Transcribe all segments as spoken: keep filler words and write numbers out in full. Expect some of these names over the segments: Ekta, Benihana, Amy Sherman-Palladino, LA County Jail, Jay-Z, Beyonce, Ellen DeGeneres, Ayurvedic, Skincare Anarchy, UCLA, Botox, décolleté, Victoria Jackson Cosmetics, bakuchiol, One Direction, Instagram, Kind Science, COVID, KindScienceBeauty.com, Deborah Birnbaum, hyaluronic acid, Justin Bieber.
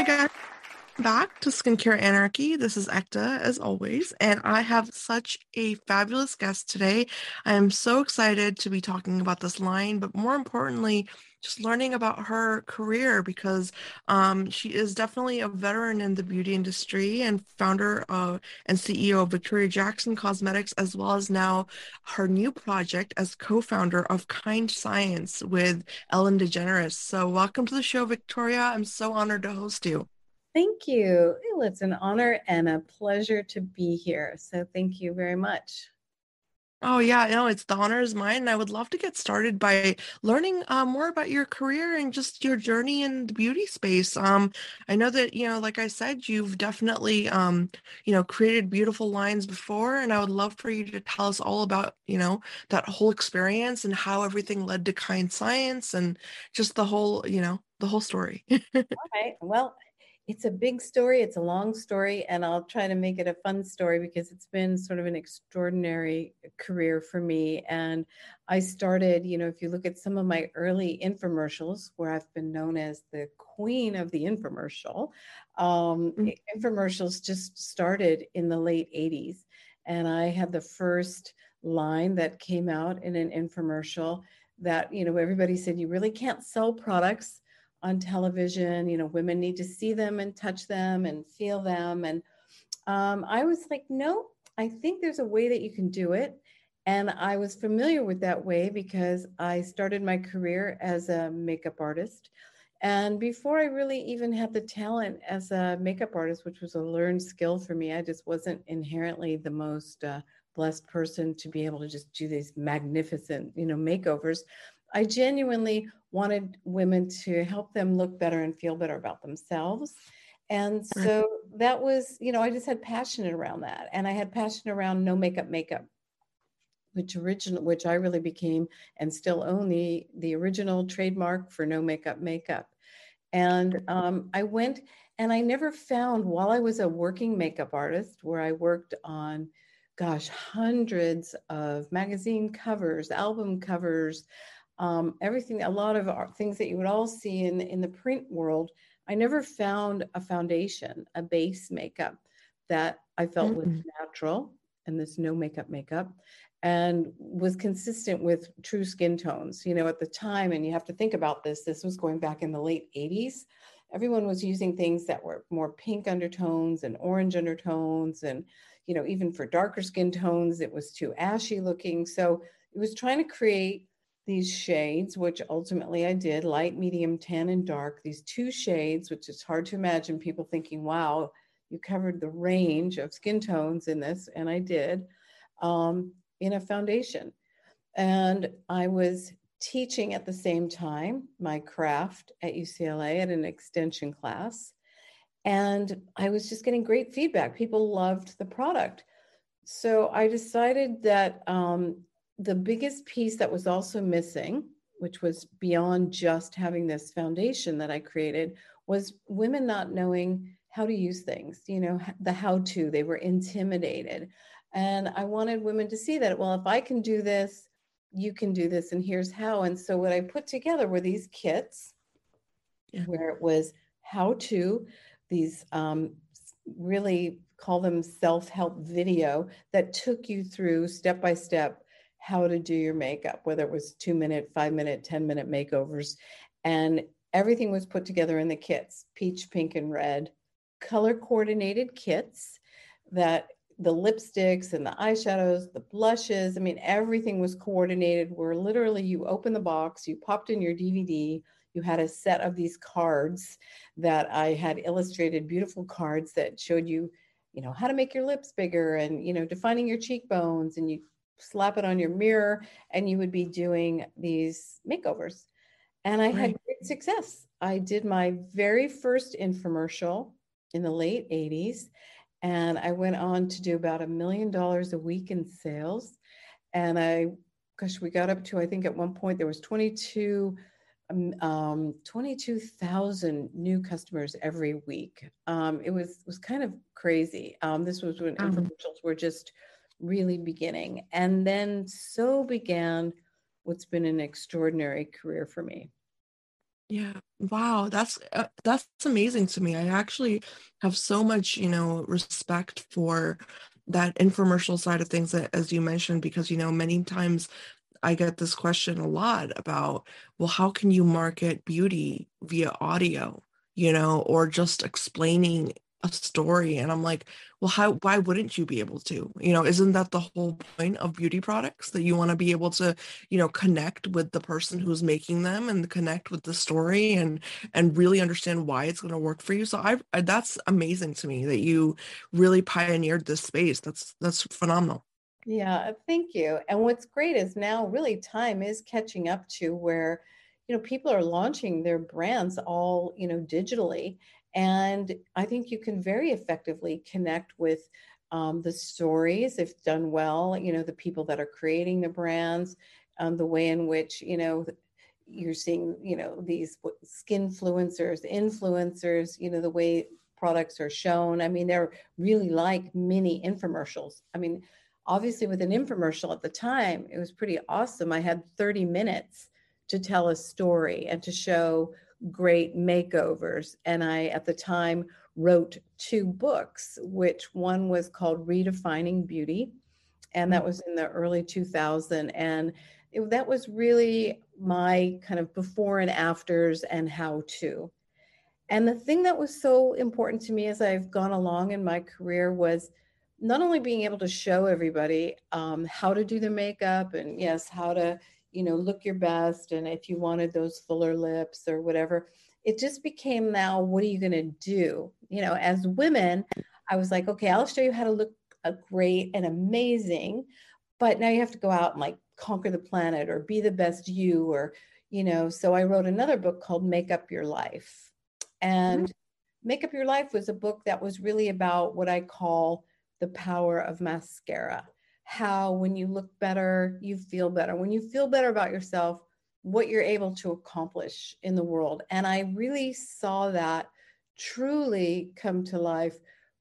Hi guys, back to Skincare Anarchy. This is Ekta as always, and I have such a fabulous guest today. I am so excited to be talking about this line, but more importantly, just learning about her career, because um, she is definitely a veteran in the beauty industry and founder of, and C E O of Victoria Jackson Cosmetics, as well as now her new project as co-founder of Kind Science with Ellen DeGeneres. So welcome to the show, Victoria. I'm so honored to host you. Thank you. It's an honor and a pleasure to be here. So thank you very much. Oh yeah, no, it's the honor is mine. And I would love to get started by learning uh, more about your career and just your journey in the beauty space. Um, I know that, you know, like I said, you've definitely, um, you know, created beautiful lines before, and I would love for you to tell us all about, you know, that whole experience and how everything led to Kind Science and just the whole, you know, the whole story. All right. Well, it's a big story. It's a long story, and I'll try to make it a fun story because it's been sort of an extraordinary career for me. And I started, you know, if you look at some of my early infomercials where I've been known as the queen of the infomercial, um, mm-hmm. infomercials just started in the late eighties. And I had the first line that came out in an infomercial that, you know, everybody said, you really can't sell products on television, you know, women need to see them and touch them and feel them. And um, I was like, no, I think there's a way that you can do it. And I was familiar with that way because I started my career as a makeup artist. And before I really even had the talent as a makeup artist, which was a learned skill for me, I just wasn't inherently the most uh, blessed person to be able to just do these magnificent, you know, makeovers. I genuinely wanted women to help them look better and feel better about themselves. And so that was, you know, I just had passion around that. And I had passion around no makeup makeup, which original, which I really became and still own the, the original trademark for no makeup makeup. And um, I went and I never found, while I was a working makeup artist where I worked on, gosh, hundreds of magazine covers, album covers, Um, everything, a lot of our, things that you would all see in, in the print world, I never found a foundation, a base makeup that I felt mm-hmm. was natural, and this no makeup makeup, and was consistent with true skin tones, you know, at the time. And you have to think about this, this was going back in the late eighties. Everyone was using things that were more pink undertones and orange undertones. And, you know, even for darker skin tones, it was too ashy looking. So it was trying to create these shades, which ultimately I did, light, medium, tan, and dark, these two shades, which is hard to imagine people thinking, wow, you covered the range of skin tones in this, and I did, um, in a foundation. And I was teaching at the same time my craft at U C L A at an extension class, and I was just getting great feedback. People loved the product. So I decided that um, the biggest piece that was also missing, which was beyond just having this foundation that I created, was women not knowing how to use things, you know, the how-to. They were intimidated. And I wanted women to see that, well, if I can do this, you can do this, and here's how. And so what I put together were these kits yeah. where it was how-to, these um, really call them self-help video that took you through step-by-step how to do your makeup, whether it was two minute, five minute, ten minute makeovers. And everything was put together in the kits, peach, pink, and red, color coordinated kits that the lipsticks and the eyeshadows, the blushes, I mean, everything was coordinated where literally you open the box, you popped in your D V D, you had a set of these cards that I had illustrated, beautiful cards that showed you, you know, how to make your lips bigger and, you know, defining your cheekbones, and you slap it on your mirror, and you would be doing these makeovers. And I right. had great success. I did my very first infomercial in the late eighties, and I went on to do about a million dollars a week in sales. And I, gosh, we got up to, I think at one point there was twenty-two, um, twenty-two thousand new customers every week. Um, it was, was kind of crazy. Um, this was when um. infomercials were just really beginning. And then so began what's been an extraordinary career for me. Yeah. Wow. That's uh, that's amazing to me. I actually have so much, you know, respect for that infomercial side of things, that, as you mentioned, because, you know, many times I get this question a lot about, well, how can you market beauty via audio, you know, or just explaining a story? And I'm like, well, how, why wouldn't you be able to, you know, isn't that the whole point of beauty products, that you want to be able to, you know, connect with the person who's making them and connect with the story and, and really understand why it's going to work for you. So I, I, that's amazing to me that you really pioneered this space. That's, that's phenomenal. Yeah. Thank you. And what's great is now really time is catching up to where, you know, people are launching their brands all, you know, digitally. And I think you can very effectively connect with um, the stories, if done well, you know, the people that are creating the brands, um, the way in which, you know, you're seeing, you know, these skinfluencers, influencers, you know, the way products are shown. I mean, they're really like mini infomercials. I mean, obviously with an infomercial at the time, it was pretty awesome. I had thirty minutes to tell a story and to show great makeovers. And I, at the time, wrote two books, which one was called Redefining Beauty. And that was in the early two thousands. And it, that was really my kind of before and afters and how to. And the thing that was so important to me as I've gone along in my career was not only being able to show everybody um, how to do their makeup and yes, how to, you know, look your best. And if you wanted those fuller lips or whatever, it just became now, what are you going to do? You know, as women, I was like, okay, I'll show you how to look great and amazing, but now you have to go out and like conquer the planet or be the best you, or, you know, so I wrote another book called Make Up Your Life. And mm-hmm. Make Up Your Life was a book that was really about what I call the power of mascara. How when you look better, you feel better. When you feel better about yourself, what you're able to accomplish in the world. And I really saw that truly come to life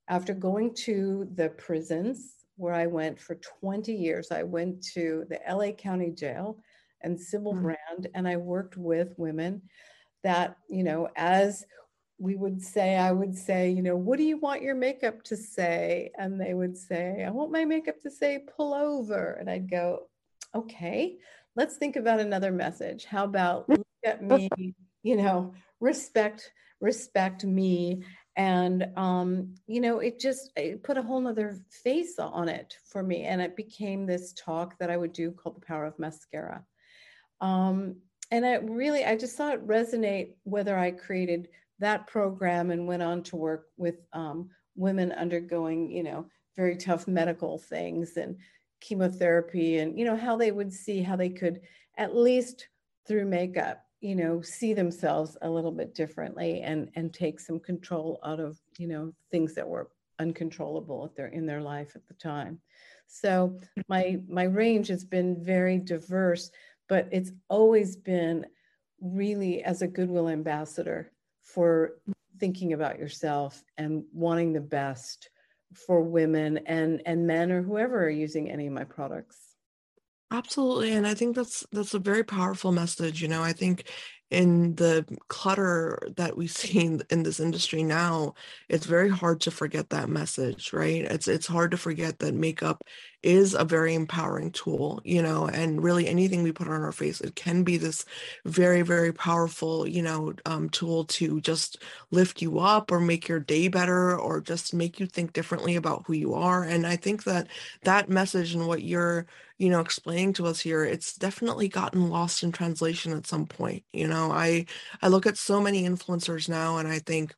after going to the prisons where I went for twenty years. I went to the L A County Jail and Sybil mm-hmm. Brand, and I worked with women that, you know, as we would say, I would say, you know, what do you want your makeup to say? And they would say, I want my makeup to say pull over. And I'd go, okay, let's think about another message. How about look at me, you know, respect, respect me. And, um, you know, it just it put a whole nother face on it for me. And it became this talk that I would do called The Power of Mascara. Um, and I really, I just saw it resonate whether I created that program and went on to work with um, women undergoing, you know, very tough medical things and chemotherapy, and, you know, how they would see how they could, at least through makeup, you know, see themselves a little bit differently and, and take some control out of, you know, things that were uncontrollable if they're in their life at the time. So my, my range has been very diverse, but it's always been really as a goodwill ambassador for thinking about yourself and wanting the best for women and, and men or whoever are using any of my products. Absolutely. And I think that's, that's a very powerful message. You know, I think in the clutter that we see in, in this industry now, it's very hard to forget that message, right? It's, it's hard to forget that makeup is a very empowering tool, you know, and really anything we put on our face, it can be this very, very powerful, you know, um, tool to just lift you up or make your day better or just make you think differently about who you are. And I think that that message and what you're, you know, explaining to us here, it's definitely gotten lost in translation at some point. You know, I, I look at so many influencers now and I think,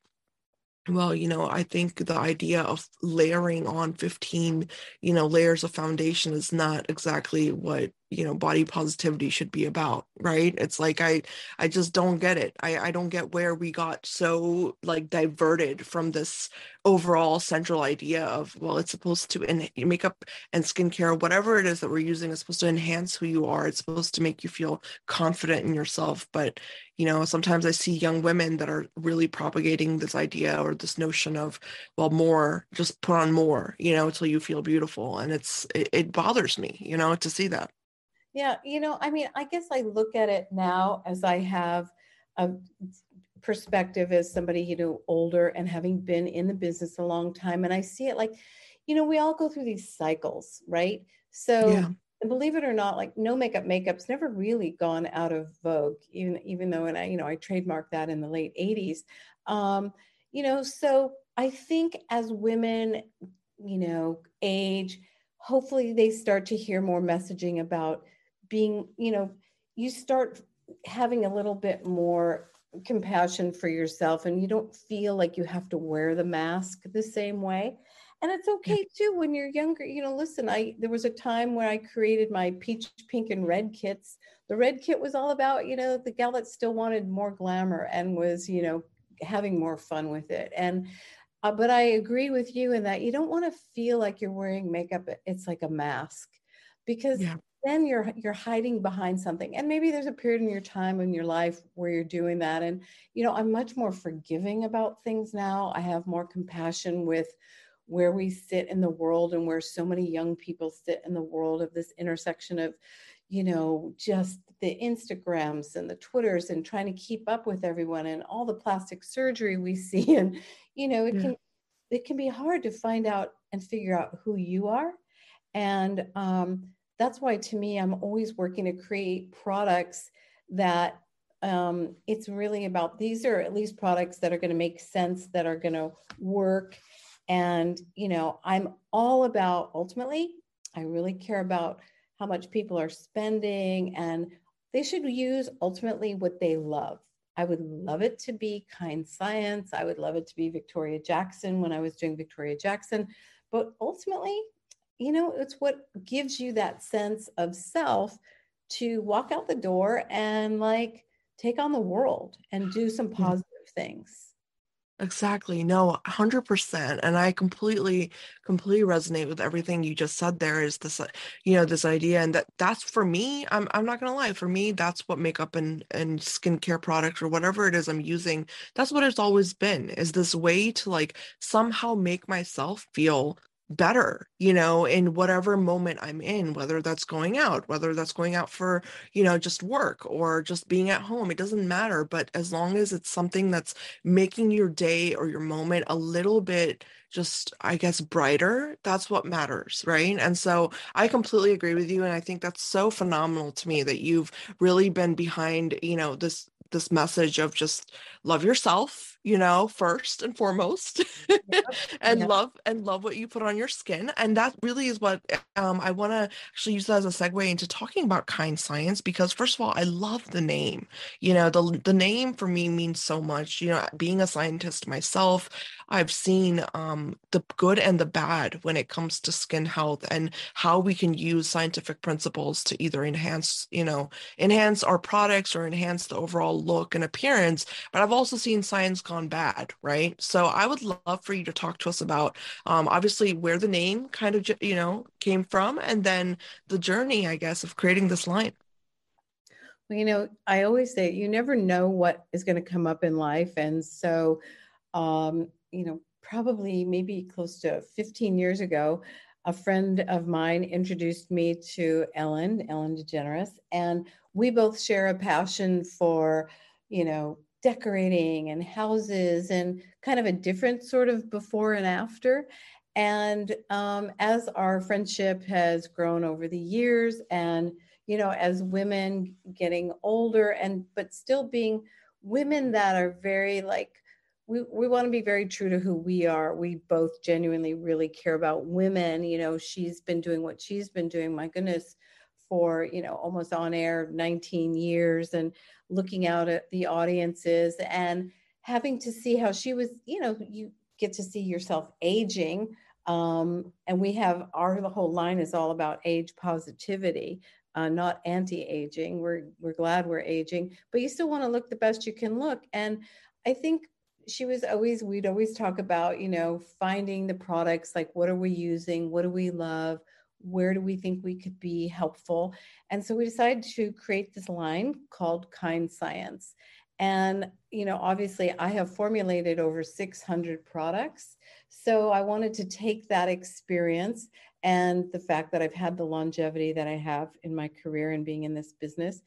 well, you know, I think the idea of layering on fifteen, you know, layers of foundation is not exactly what, you know, body positivity should be about, right? It's like, I, I just don't get it. I, I don't get where we got so like diverted from this overall central idea of, well, it's supposed to, and makeup and skincare, whatever it is that we're using is supposed to enhance who you are. It's supposed to make you feel confident in yourself. But, you know, sometimes I see young women that are really propagating this idea or this notion of, well, more, just put on more, you know, until you feel beautiful. And it's, it, it bothers me, you know, to see that. Yeah. You know, I mean, I guess I look at it now as I have a perspective as somebody, you know, older and having been in the business a long time. And I see it like, you know, we all go through these cycles, right? So yeah. And believe it or not, like no makeup, makeup's never really gone out of vogue, even, even though, and I, you know, I trademarked that in the late eighties. Um, you know, so I think as women, you know, age, hopefully they start to hear more messaging about being, you know, you start having a little bit more compassion for yourself and you don't feel like you have to wear the mask the same way. And it's okay too when you're younger, you know, listen, I, there was a time where I created my peach, pink, and red kits. The red kit was all about, you know, the gal that still wanted more glamour and was, you know, having more fun with it. And, uh, but I agree with you in that you don't want to feel like you're wearing makeup. It's like a mask because yeah. then you're, you're hiding behind something. And maybe there's a period in your time in your life where you're doing that. And, you know, I'm much more forgiving about things now. I have more compassion with where we sit in the world and where so many young people sit in the world of this intersection of, you know, just the Instagrams and the Twitters and trying to keep up with everyone and all the plastic surgery we see. And, you know, it yeah. can, it can be hard to find out and figure out who you are. And um, that's why to me, I'm always working to create products that um, it's really about, these are at least products that are going to make sense, that are going to work. And, you know, I'm all about, ultimately, I really care about how much people are spending, and they should use ultimately what they love. I would love it to be Kind Science. I would love it to be Victoria Jackson when I was doing Victoria Jackson. But ultimately, you know, it's what gives you that sense of self to walk out the door and like take on the world and do some positive things. Exactly. No, one hundred percent. And I completely, completely resonate with everything you just said. There is this, you know, this idea, and that that's for me, I'm I'm not going to lie. For me, that's what makeup and, and skincare products or whatever it is I'm using, that's what it's always been, is this way to like somehow make myself feel better, you know, in whatever moment I'm in, whether that's going out, whether that's going out for, you know, just work or just being at home, it doesn't matter. But as long as it's something that's making your day or your moment a little bit just, I guess, brighter, that's what matters, right? And so I completely agree with you. And I think that's so phenomenal to me that you've really been behind, you know, this this message of just love yourself, you know, first and foremost, yep. and yep. love and love what you put on your skin. And that really is what um, I want to actually use that as a segue into talking about Kind Science, because first of all, I love the name, you know, the, the name for me means so much, you know, being a scientist myself, I've seen um, the good and the bad when it comes to skin health and how we can use scientific principles to either enhance, you know, enhance our products or enhance the overall look and appearance. But I've also seen science gone bad, right? So I would love for you to talk to us about um, obviously where the name kind of, you know, came from, and then the journey, I guess, of creating this line. Well, you know, I always say you never know what is going to come up in life. And so, um, you know, probably maybe close to fifteen years ago, a friend of mine introduced me to Ellen, Ellen DeGeneres, and we both share a passion for, you know, decorating and houses and kind of a different sort of before and after. And um, as our friendship has grown over the years and, you know, as women getting older and, but still being women that are very like, we, we want to be very true to who we are. We both genuinely really care about women. You know, she's been doing what she's been doing, my goodness, for, you know, almost on air nineteen years, and looking out at the audiences and having to see how she was, you know, you get to see yourself aging. Um, and we have our, the whole line is all about age positivity, uh, not anti-aging. We're, we're glad we're aging, but you still want to look the best you can look. And I think she was always, we'd always talk about, you know, finding the products, like, what are we using? What do we love? Where do we think we could be helpful? And so we decided to create this line called Kind Science. And, you know, obviously I have formulated over six hundred products. So I wanted to take that experience and the fact that I've had the longevity that I have in my career and being in this business.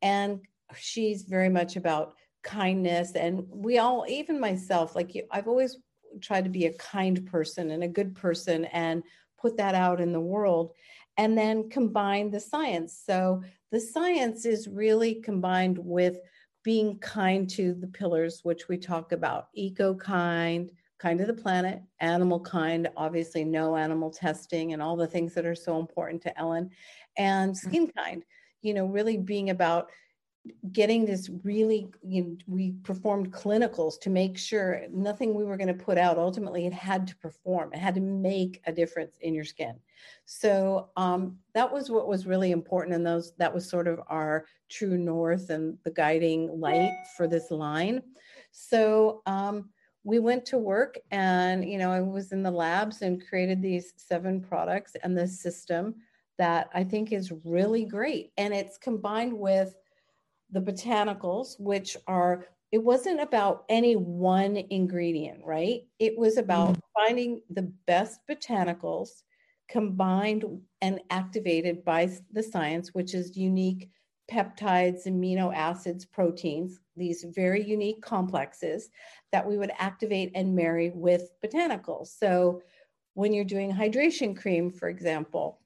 And she's very much about kindness. And we all, even myself, like you, I've always tried to be a kind person and a good person and put that out in the world, and then combine the science. So the science is really combined with being kind to the pillars, which we talk about: eco-kind, kind to the planet, animal kind, obviously no animal testing and all the things that are so important to Ellen, and skin kind, you know, really being about getting this really, you know, we performed clinicals to make sure nothing we were going to put out, ultimately it had to perform, it had to make a difference in your skin. So um, that was what was really important. And those, that was sort of our true north and the guiding light for this line. So um, we went to work, and, you know, I was in the labs and created these seven products and this system that I think is really great. And it's combined with the botanicals, which are, it wasn't about any one ingredient, right? It was about finding the best botanicals combined and activated by the science, which is unique peptides, amino acids, proteins, these very unique complexes that we would activate and marry with botanicals. So when you're doing hydration cream, for example,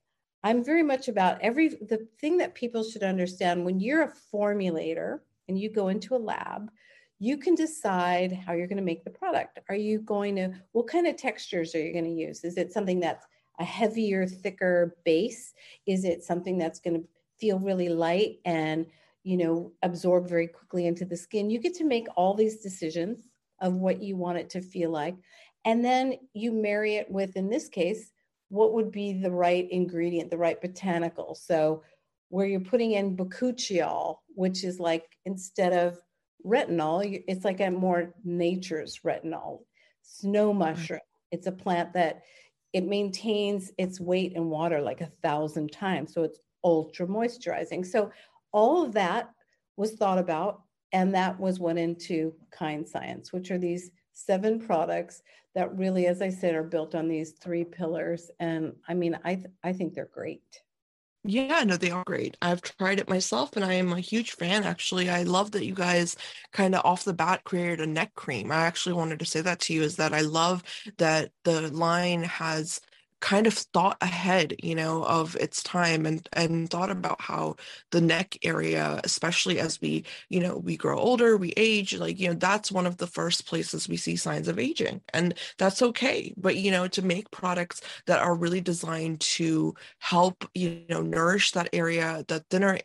I'm very much about every, the thing that people should understand, when you're a formulator and you go into a lab, you can decide how you're going to make the product. Are you going to, what kind of textures are you going to use? Is it something that's a heavier, thicker base? Is it something that's going to feel really light and, you know, absorb very quickly into the skin? You get to make all these decisions of what you want it to feel like. And then you marry it with, in this case, what would be the right ingredient, the right botanical. So where you're putting in bakuchiol, which is like, instead of retinol, it's like a more nature's retinol, snow mushroom. It's a plant that it maintains its weight in water like a thousand times. So it's ultra moisturizing. So all of that was thought about, and that was went into Kind Science, which are these seven products that really, as I said, are built on these three pillars. And I mean, I, th- I think they're great. Yeah, no, they are great. I've tried it myself, and I am a huge fan, actually. I love that you guys kind of off the bat created a neck cream. I actually wanted to say that to you, is that I love that the line has kind of thought ahead, you know, of its time, and and thought about how the neck area, especially as we, you know, we grow older, we age, like, you know, that's one of the first places we see signs of aging, and that's okay. But, you know, to make products that are really designed to help, you know, nourish that area, that thinner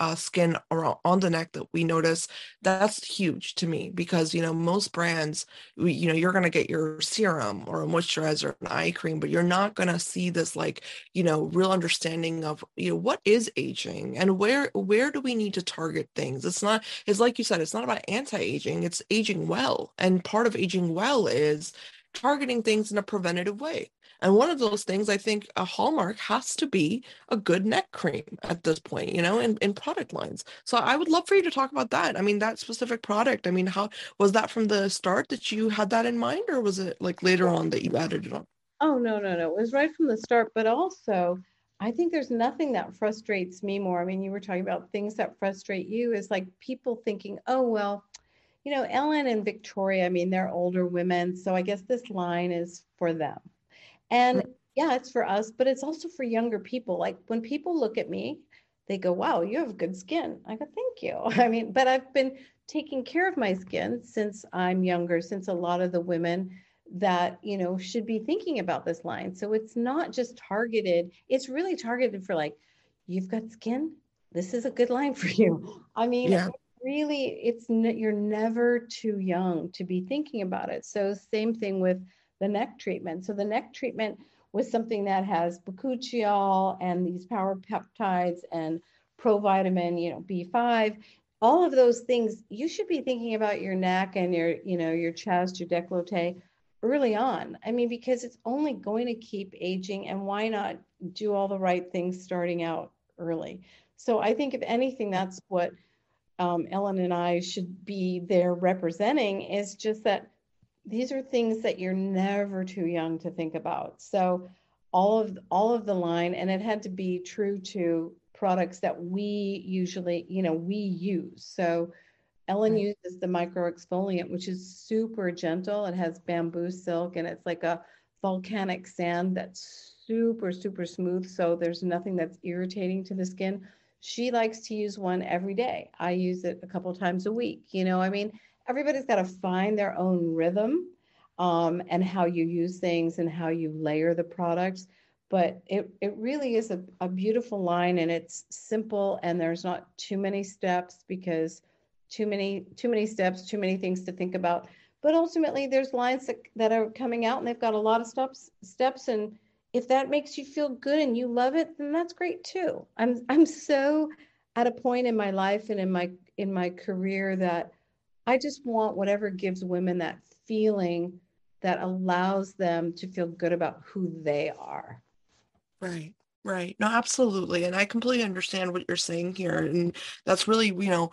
Uh, skin around on the neck that we notice, that's huge to me, because, you know, most brands, we, you know, you're going to get your serum or a moisturizer, an eye cream, but you're not going to see this, like, you know, real understanding of, you know, what is aging and where, where do we need to target things? It's not, it's like you said, it's not about anti-aging, it's aging well. And part of aging well is targeting things in a preventative way. And one of those things, I think a hallmark has to be a good neck cream at this point, you know, in, in product lines. So I would love for you to talk about that. I mean, that specific product, I mean, how was that from the start that you had that in mind, or was it like later on that you added it on? Oh, no, no, no. It was right from the start. But also, I think there's nothing that frustrates me more. I mean, you were talking about things that frustrate you, is like people thinking, oh, well, you know, Ellen and Victoria, I mean, they're older women, so I guess this line is for them. And yeah, it's for us, but it's also for younger people. Like when people look at me, they go, wow, you have good skin. I go, thank you. I mean, but I've been taking care of my skin since I'm younger, since a lot of the women that, you know, should be thinking about this line. So it's not just targeted. It's really targeted for like, you've got skin. This is a good line for you. I mean, yeah. really, it's you're never too young to be thinking about it. So same thing with the neck treatment. So the neck treatment was something that has bakuchiol and these power peptides and provitamin, you know, B five, all of those things. You should be thinking about your neck and your, you know, your chest, your décolleté early on. I mean, because it's only going to keep aging, and why not do all the right things starting out early? So I think if anything, that's what um, Ellen and I should be there representing, is just that these are things that you're never too young to think about. So all of all of the line, and it had to be true to products that we usually, you know, we use. So Ellen right. uses the micro exfoliant, which is super gentle. It has bamboo silk and it's like a volcanic sand that's super, super smooth. So there's nothing that's irritating to the skin. She likes to use one every day. I use it a couple times a week. You know, I mean, everybody's got to find their own rhythm um, and how you use things and how you layer the products. But it, it really is a, a beautiful line, and it's simple, and there's not too many steps, because too many, too many steps, too many things to think about. But ultimately there's lines that, that are coming out and they've got a lot of steps, steps. And if that makes you feel good and you love it, then that's great too. I'm, I'm so at a point in my life and in my, in my career that I just want whatever gives women that feeling that allows them to feel good about who they are. Right. Right. No, absolutely. And I completely understand what you're saying here. And that's really, you know,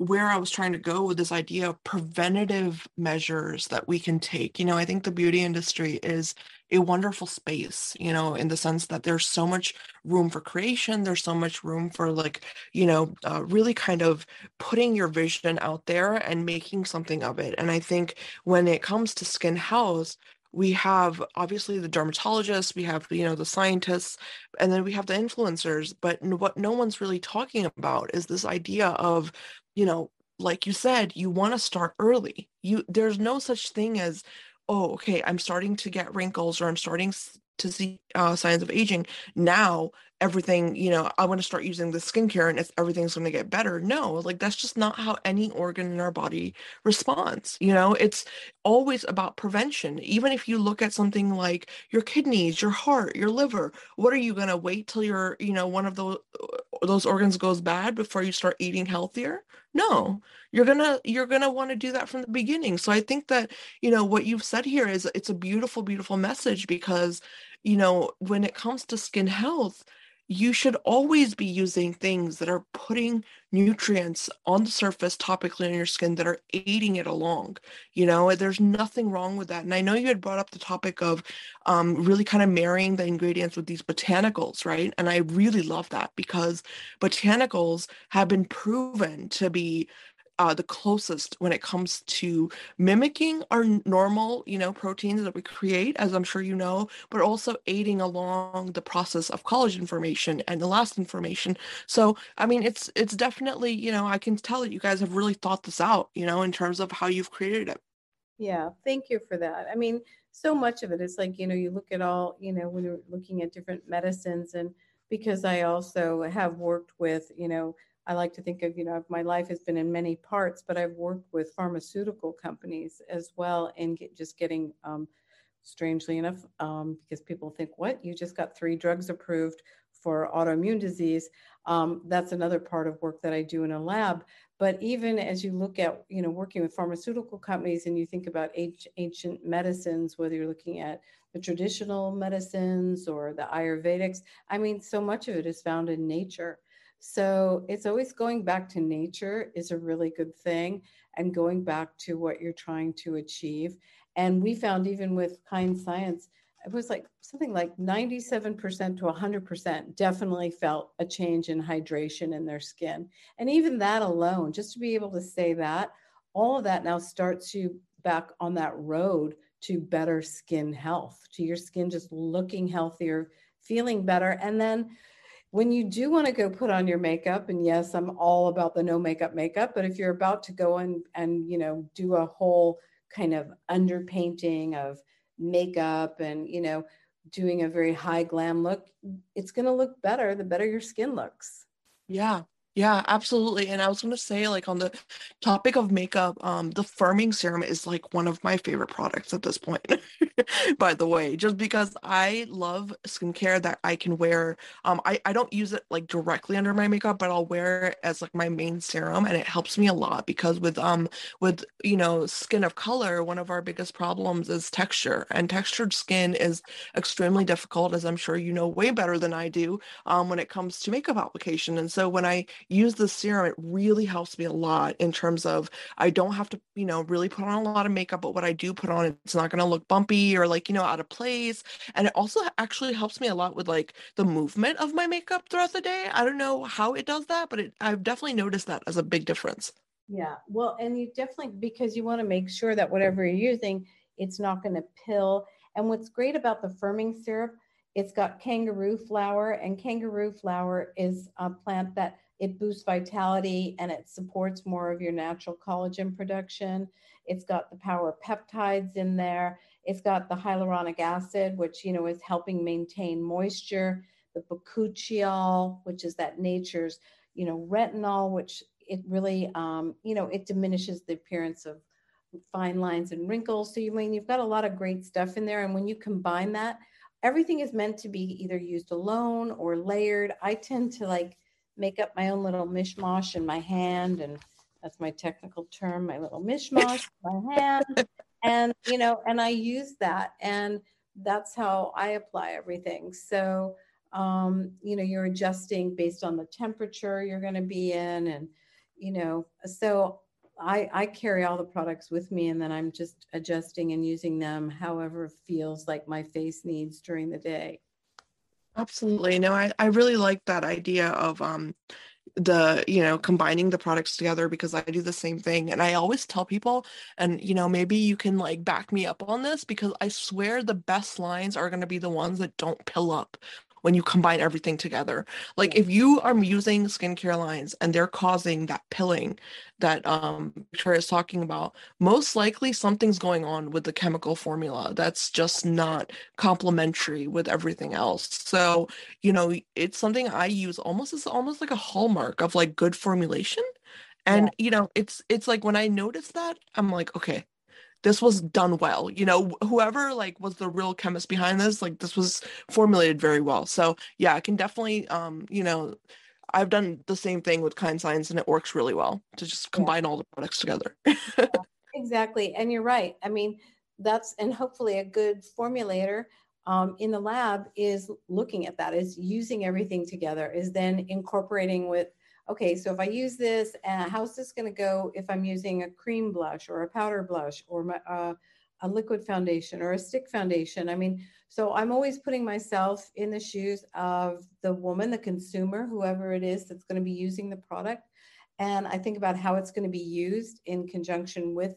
where I was trying to go with this idea of preventative measures that we can take. You know, I think the beauty industry is a wonderful space, you know, in the sense that there's so much room for creation. There's so much room for, like, you know, uh, really kind of putting your vision out there and making something of it. And I think when it comes to skin health, we have obviously the dermatologists, we have, you know, the scientists, and then we have the influencers. But what no one's really talking about is this idea of, you know, like you said, you want to start early. You, there's no such thing as, oh, okay, I'm starting to get wrinkles, or I'm starting to see uh, signs of aging. Now everything, you know, I want to start using the skincare and it's, everything's going to get better. No, like, that's just not how any organ in our body responds. You know, it's always about prevention. Even if you look at something like your kidneys, your heart, your liver, what are you going to wait till your, you know, one of those, those organs goes bad before you start eating healthier? No, you're going to, you're going to want to do that from the beginning. So I think that, you know, what you've said here is, it's a beautiful, beautiful message, because, you know, when it comes to skin health, you should always be using things that are putting nutrients on the surface topically on your skin that are aiding it along. You know, there's nothing wrong with that. And I know you had brought up the topic of um, really kind of marrying the ingredients with these botanicals, right? And I really love that, because botanicals have been proven to be Uh, the closest when it comes to mimicking our normal, you know, proteins that we create, as I'm sure you know, but also aiding along the process of collagen formation and elastin formation. So, I mean, it's, it's definitely, you know, I can tell that you guys have really thought this out, you know, in terms of how you've created it. Yeah. Thank you for that. I mean, so much of it is like, you know, you look at all, you know, when you're looking at different medicines, and because I also have worked with, you know, I like to think of, you know, my life has been in many parts, but I've worked with pharmaceutical companies as well, and get, just getting, um, strangely enough, um, because people think, what, you just got three drugs approved for autoimmune disease. Um, that's another part of work that I do in a lab. But even as you look at, you know, working with pharmaceutical companies, and you think about ancient medicines, whether you're looking at the traditional medicines or the Ayurvedics, I mean, so much of it is found in nature. So it's always going back to nature is a really good thing, and going back to what you're trying to achieve. And we found, even with Kind Science, it was like something like ninety-seven percent to one hundred percent definitely felt a change in hydration in their skin. And even that alone, just to be able to say that, all of that now starts you back on that road to better skin health, to your skin just looking healthier, feeling better. And then when you do want to go put on your makeup, and yes, I'm all about the no makeup makeup, but if you're about to go in and, you know, do a whole kind of underpainting of makeup and, you know, doing a very high glam look, it's going to look better the better your skin looks. Yeah. Yeah, absolutely. And I was going to say, like, on the topic of makeup, um, the firming serum is like one of my favorite products at this point, by the way, just because I love skincare that I can wear. Um, I, I don't use it like directly under my makeup, but I'll wear it as like my main serum. And it helps me a lot, because with, um, with, you know, skin of color, one of our biggest problems is texture, and textured skin is extremely difficult, as I'm sure you know way better than I do, um, when it comes to makeup application. And so when I use the serum, it really helps me a lot in terms of, I don't have to, you know, really put on a lot of makeup, but what I do put on, it's not going to look bumpy or, like, you know, out of place. And it also actually helps me a lot with, like, the movement of my makeup throughout the day. I don't know how it does that, but it, I've definitely noticed that as a big difference. Yeah, well, and you definitely, because you want to make sure that whatever you're using, it's not going to pill. And what's great about the firming syrup, it's got kangaroo flower, and kangaroo flower is a plant that it boosts vitality and it supports more of your natural collagen production. It's got the power of peptides in there. It's got the hyaluronic acid, which, you know, is helping maintain moisture, the bakuchiol, which is that nature's, you know, retinol, which it really, um, you know, it diminishes the appearance of fine lines and wrinkles. So you mean, you've got a lot of great stuff in there. And when you combine that, everything is meant to be either used alone or layered. I tend to like make up my own little mishmash in my hand. And that's my technical term, my little mishmash in my hand. And, you know, and I use that, and that's how I apply everything. So, um, you know, you're adjusting based on the temperature you're going to be in. And, you know, so I, I carry all the products with me, and then I'm just adjusting and using them however it feels like my face needs during the day. Absolutely. No, I, I really like that idea of um, the, you know, combining the products together, because I do the same thing. And I always tell people, and, you know, maybe you can like back me up on this, because I swear the best lines are going to be the ones that don't pill up when you combine everything together. Like if you are using skincare lines and they're causing that pilling that um, Victoria is talking about, most likely something's going on with the chemical formula that's just not complementary with everything else. So, you know, it's something I use almost as almost like a hallmark of like good formulation. And, yeah. you know, it's, it's like when I notice that, I'm like, okay, this was done well, you know, whoever like was the real chemist behind this, like this was formulated very well. So yeah, I can definitely, um, you know, I've done the same thing with Kind Science, and it works really well to just combine yeah. all the products together. Yeah, exactly. And you're right. I mean, that's, and hopefully a good formulator um, in the lab is looking at that, is using everything together, is then incorporating with, okay, so if I use this, uh, how's this going to go if I'm using a cream blush or a powder blush or my, uh, a liquid foundation or a stick foundation? I mean, so I'm always putting myself in the shoes of the woman, the consumer, whoever it is that's going to be using the product. And I think about how it's going to be used in conjunction with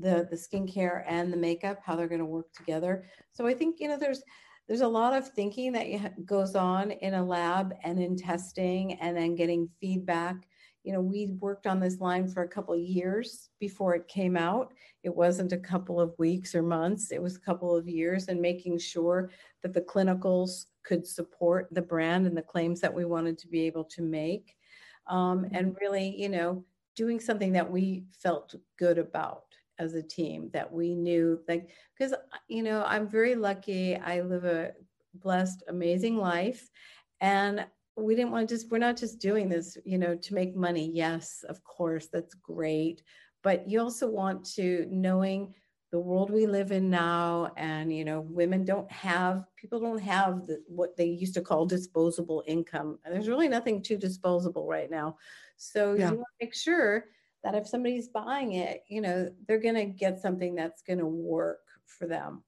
the, the skincare and the makeup, how they're going to work together. So I think, you know, there's There's a lot of thinking that goes on in a lab and in testing and then getting feedback. You know, we worked on this line for a couple of years before it came out. It wasn't a couple of weeks or months. It was a couple of years, and making sure that the clinicals could support the brand and the claims that we wanted to be able to make. Um, and really, you know, doing something that we felt good about as a team, that we knew, like, because, you know, I'm very lucky. I live a blessed, amazing life, and we didn't want to just, we're not just doing this, you know, to make money. Yes, of course, that's great. But you also want to, knowing the world we live in now, and, you know, women don't have, people don't have the, what they used to call disposable income. And there's really nothing too disposable right now. So yeah. you want to make sure that if somebody's buying it, you know, they're going to get something that's going to work for them.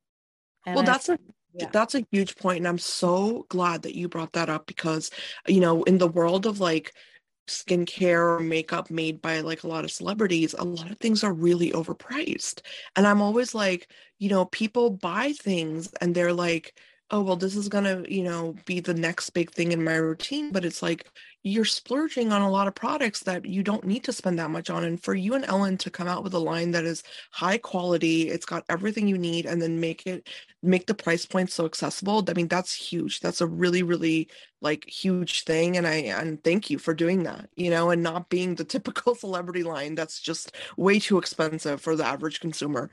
And well, I, that's a, yeah. that's a huge point. And I'm so glad that you brought that up, because, you know, in the world of like skincare or makeup made by like a lot of celebrities, a lot of things are really overpriced. And I'm always like, you know, people buy things and they're like, oh, well, this is going to, you know, be the next big thing in my routine. But it's like, you're splurging on a lot of products that you don't need to spend that much on. And for you and Ellen to come out with a line that is high quality, it's got everything you need, and then make it, make the price point so accessible. I mean, that's huge. That's a really, really like huge thing. And I, and thank you for doing that, you know, and not being the typical celebrity line that's just way too expensive for the average consumer.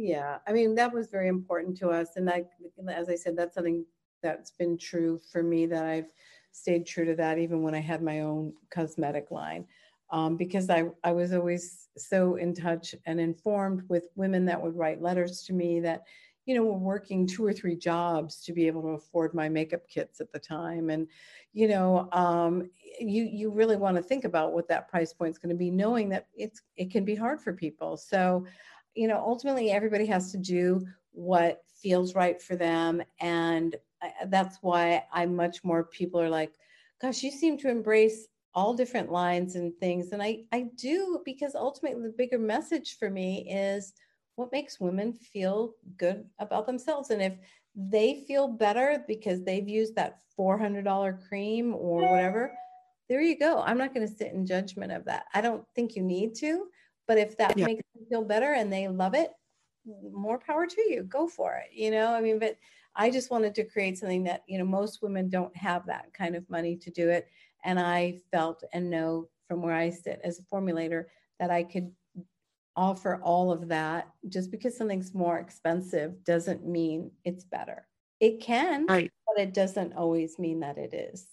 Yeah, I mean, that was very important to us. And I, as I said, that's something that's been true for me, that I've stayed true to that, even when I had my own cosmetic line, um, because I, I was always so in touch and informed with women that would write letters to me that, you know, were working two or three jobs to be able to afford my makeup kits at the time. And, you know, um, you, you really want to think about what that price point is going to be, knowing that it's, it can be hard for people. So, you know, ultimately everybody has to do what feels right for them. And I, that's why I'm much more, people are like, gosh, you seem to embrace all different lines and things. And I, I do, because ultimately the bigger message for me is what makes women feel good about themselves. And if they feel better because they've used that four hundred dollar cream or whatever, there you go. I'm not going to sit in judgment of that. I don't think you need to, but if that yeah. makes them feel better and they love it, more power to you, go for it. You know, I mean, but I just wanted to create something that, you know, most women don't have that kind of money to do it. And I felt and know from where I sit as a formulator that I could offer all of that. Just because something's more expensive doesn't mean it's better. It can, right. but it doesn't always mean that it is.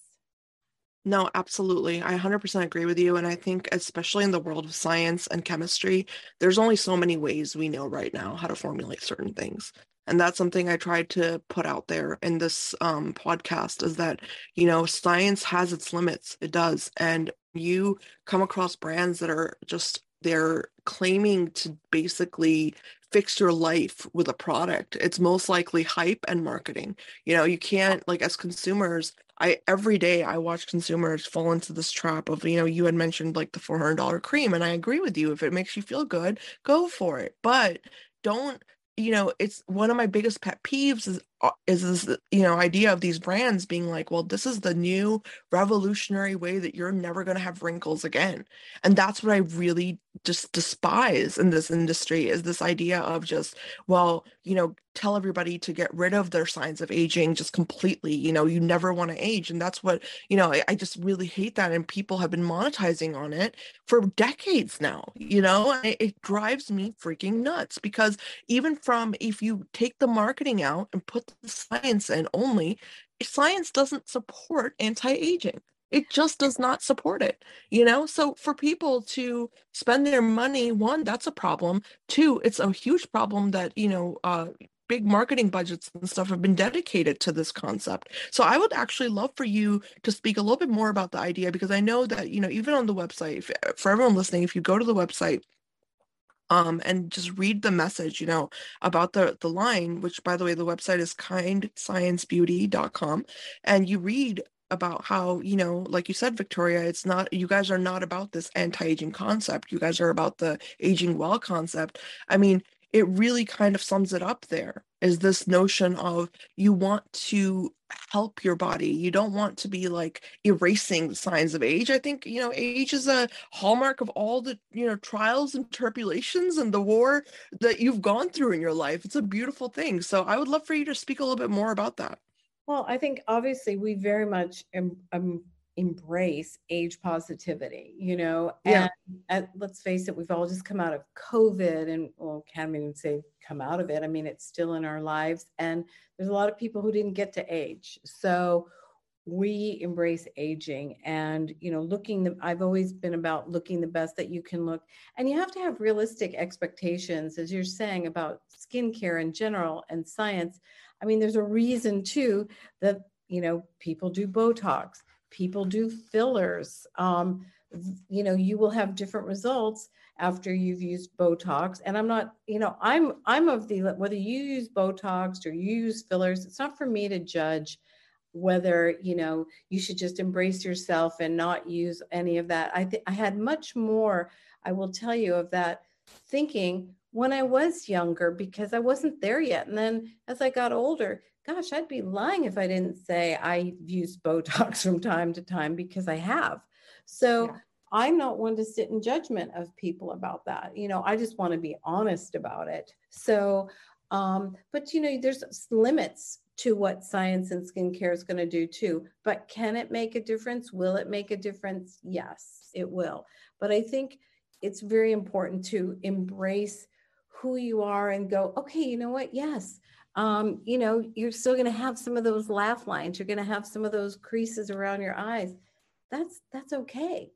No, absolutely. I one hundred percent agree with you. And I think especially in the world of science and chemistry, there's only so many ways we know right now how to formulate certain things. And that's something I tried to put out there in this um, podcast is that, you know, science has its limits. It does. And you come across brands that are just, they're claiming to basically fix your life with a product. It's most likely hype and marketing. You know, you can't, like, as consumers, I every day I watch consumers fall into this trap of, you know, you had mentioned like the four hundred dollar cream, and I agree with you. If it makes you feel good, go for it. But don't, you know, it's one of my biggest pet peeves is, is this, you know, idea of these brands being like, well, this is the new revolutionary way that you're never going to have wrinkles again. And that's what I really just despise in this industry is this idea of just, well, you know, tell everybody to get rid of their signs of aging just completely, you know, you never want to age. And that's what, you know, I, I just really hate that. And people have been monetizing on it for decades now, you know, it, it drives me freaking nuts because even from, if you take the marketing out and put the science in only, science doesn't support anti-aging. It just does not support it, you know? So for people to spend their money, one, that's a problem. Two, it's a huge problem that, you know, uh, big marketing budgets and stuff have been dedicated to this concept. So I would actually love for you to speak a little bit more about the idea, because I know that, you know, even on the website, if, for everyone listening, if you go to the website um, and just read the message, you know, about the, the line, which by the way, the website is kind science beauty dot com, and you read about how, you know, like you said, Victoria, it's not, you guys are not about this anti-aging concept. You guys are about the aging well concept. I mean, it really kind of sums it up there, is this notion of you want to help your body. You don't want to be like erasing signs of age. I think, you know, age is a hallmark of all the, you know, trials and tribulations and the war that you've gone through in your life. It's a beautiful thing. So I would love for you to speak a little bit more about that. Well, I think obviously we very much em- em- embrace age positivity, you know, and, yeah. and let's face it, we've all just come out of COVID and, well, can't even say come out of it. I mean, it's still in our lives, and there's a lot of people who didn't get to age. So we embrace aging and, you know, looking, the, I've always been about looking the best that you can look, and you have to have realistic expectations, as you're saying, about skincare in general and science. I mean, there's a reason too that, you know, people do Botox, people do fillers. Um, you know, you will have different results after you've used Botox. And I'm not, you know, I'm, I'm of the, whether you use Botox or you use fillers, it's not for me to judge whether, you know, you should just embrace yourself and not use any of that. I think I had much more, I will tell you, of that thinking when I was younger, because I wasn't there yet. And then as I got older, gosh, I'd be lying if I didn't say I've used Botox from time to time, because I have. So yeah. I'm not one to sit in judgment of people about that. You know, I just want to be honest about it. So, um, but you know, there's limits to what science and skincare is going to do too. But can it make a difference? Will it make a difference? Yes, it will. But I think it's very important to embrace who you are and go, okay, you know what? Yes. Um, you know, you're still going to have some of those laugh lines. You're going to have some of those creases around your eyes. That's, that's okay.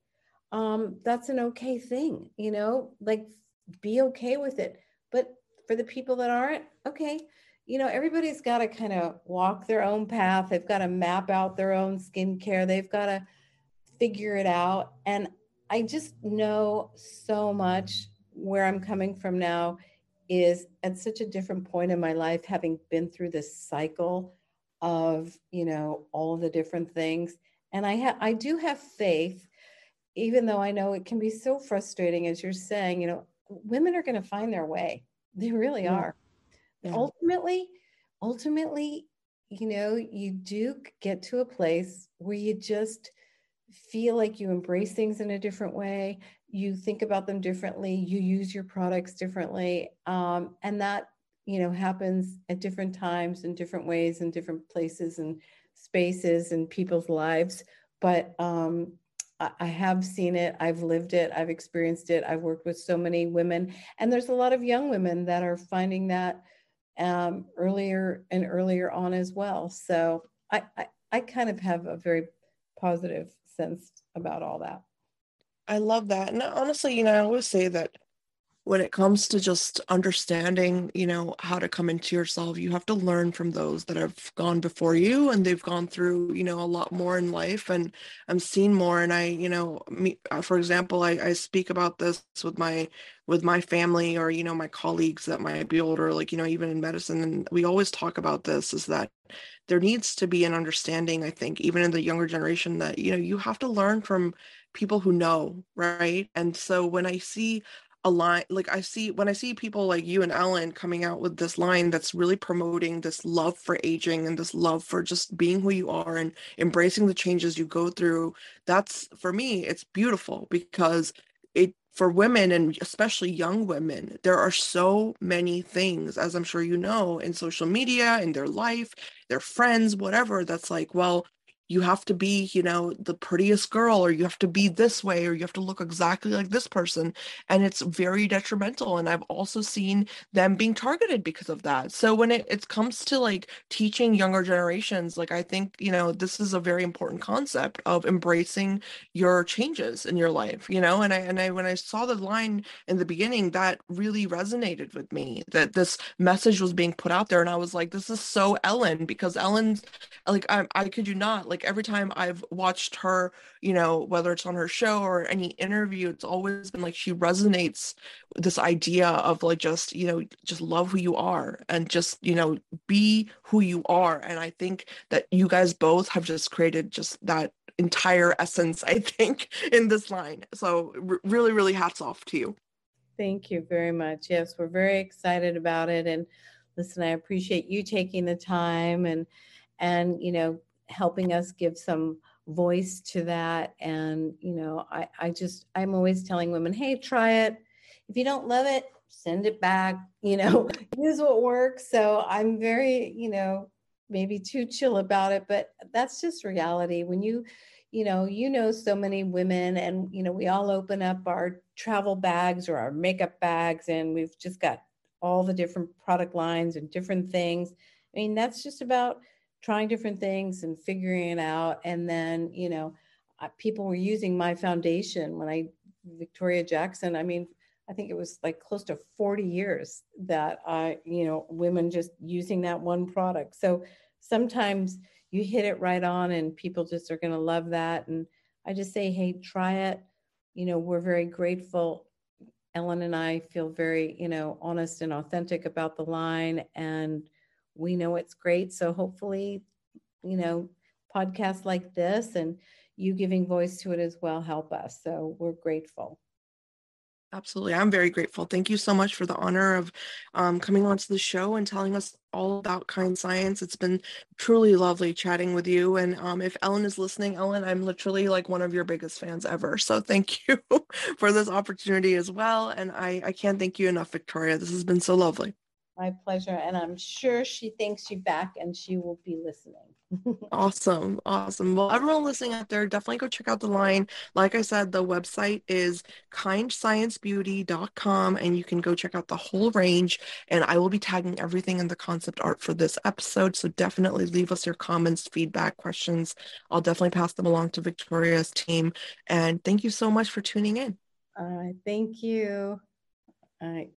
Um, that's an okay thing, you know, like be okay with it. But for the people that aren't, okay. You know, everybody's got to kind of walk their own path. They've got to map out their own skincare. They've got to figure it out. And I just know so much where I'm coming from now is at such a different point in my life, having been through this cycle of, you know, all the different things. And I have, I do have faith even though I know it can be so frustrating, as you're saying, you know, women are going to find their way. They really yeah. are. Yeah. Ultimately, ultimately, you know, you do get to a place where you just feel like you embrace things in a different way. You think about them differently. You use your products differently. Um, and that, you know, happens at different times in different ways in different places and spaces and people's lives. But um, I, I have seen it. I've lived it. I've experienced it. I've worked with so many women, and there's a lot of young women that are finding that um, earlier and earlier on as well. So I, I, I kind of have a very positive sense about all that. I love that. And honestly, you know, I always say that when it comes to just understanding, you know, how to come into yourself, you have to learn from those that have gone before you, and they've gone through, you know, a lot more in life, and I'm seeing more. And I, you know, me, for example, I, I speak about this with my, with my family, or, you know, my colleagues that might be older, like, you know, even in medicine. And we always talk about this, is that there needs to be an understanding, I think, even in the younger generation, that, you know, you have to learn from people who know, right? And so when I see a line, like I see, when I see people like you and Ellen coming out with this line that's really promoting this love for aging and this love for just being who you are and embracing the changes you go through, that's, for me, it's beautiful, because it, for women, and especially young women, there are so many things, as I'm sure you know, in social media, in their life, their friends, whatever, that's like, well, you have to be, you know, the prettiest girl, or you have to be this way, or you have to look exactly like this person. And it's very detrimental. And I've also seen them being targeted because of that. So when it, it comes to like teaching younger generations, like, I think, you know, this is a very important concept of embracing your changes in your life, you know, and I, and I, when I saw the line in the beginning, that really resonated with me, that this message was being put out there. And I was like, this is so Ellen, because Ellen's like, I, I kid you not, like, every time I've watched her, you know, whether it's on her show or any interview, it's always been like, she resonates with this idea of like, just, you know, just love who you are, and just, you know, be who you are. And I think that you guys both have just created just that entire essence, I think, in this line. So r- really, really hats off to you. Thank you very much. Yes, we're very excited about it. And listen, I appreciate you taking the time and, and, you know, helping us give some voice to that. And, you know, I, I just, I'm always telling women, hey, try it. If you don't love it, send it back, you know, use what works. So I'm very, you know, maybe too chill about it, but that's just reality. When you, you know, you know, so many women, and, you know, we all open up our travel bags or our makeup bags, and we've just got all the different product lines and different things. I mean, that's just about trying different things and figuring it out. And then, you know, people were using my foundation when I, Victoria Jackson, I mean, I think it was like close to forty years that I, you know, women just using that one product. So sometimes you hit it right on, and people just are going to love that. And I just say, hey, try it. You know, we're very grateful. Ellen and I feel very, you know, honest and authentic about the line, and we know it's great. So hopefully, you know, podcasts like this and you giving voice to it as well help us. So we're grateful. Absolutely. I'm very grateful. Thank you so much for the honor of um, coming onto the show and telling us all about Kind Science. It's been truly lovely chatting with you. And um, if Ellen is listening, Ellen, I'm literally like one of your biggest fans ever. So thank you for this opportunity as well. And I, I can't thank you enough, Victoria. This has been so lovely. My pleasure. And I'm sure she thinks you back, and she will be listening. Awesome. Awesome. Well, everyone listening out there, definitely go check out the line. Like I said, the website is kind science beauty dot com, and you can go check out the whole range. And I will be tagging everything in the concept art for this episode. So definitely leave us your comments, feedback, questions. I'll definitely pass them along to Victoria's team. And thank you so much for tuning in. All right. Thank you. All right.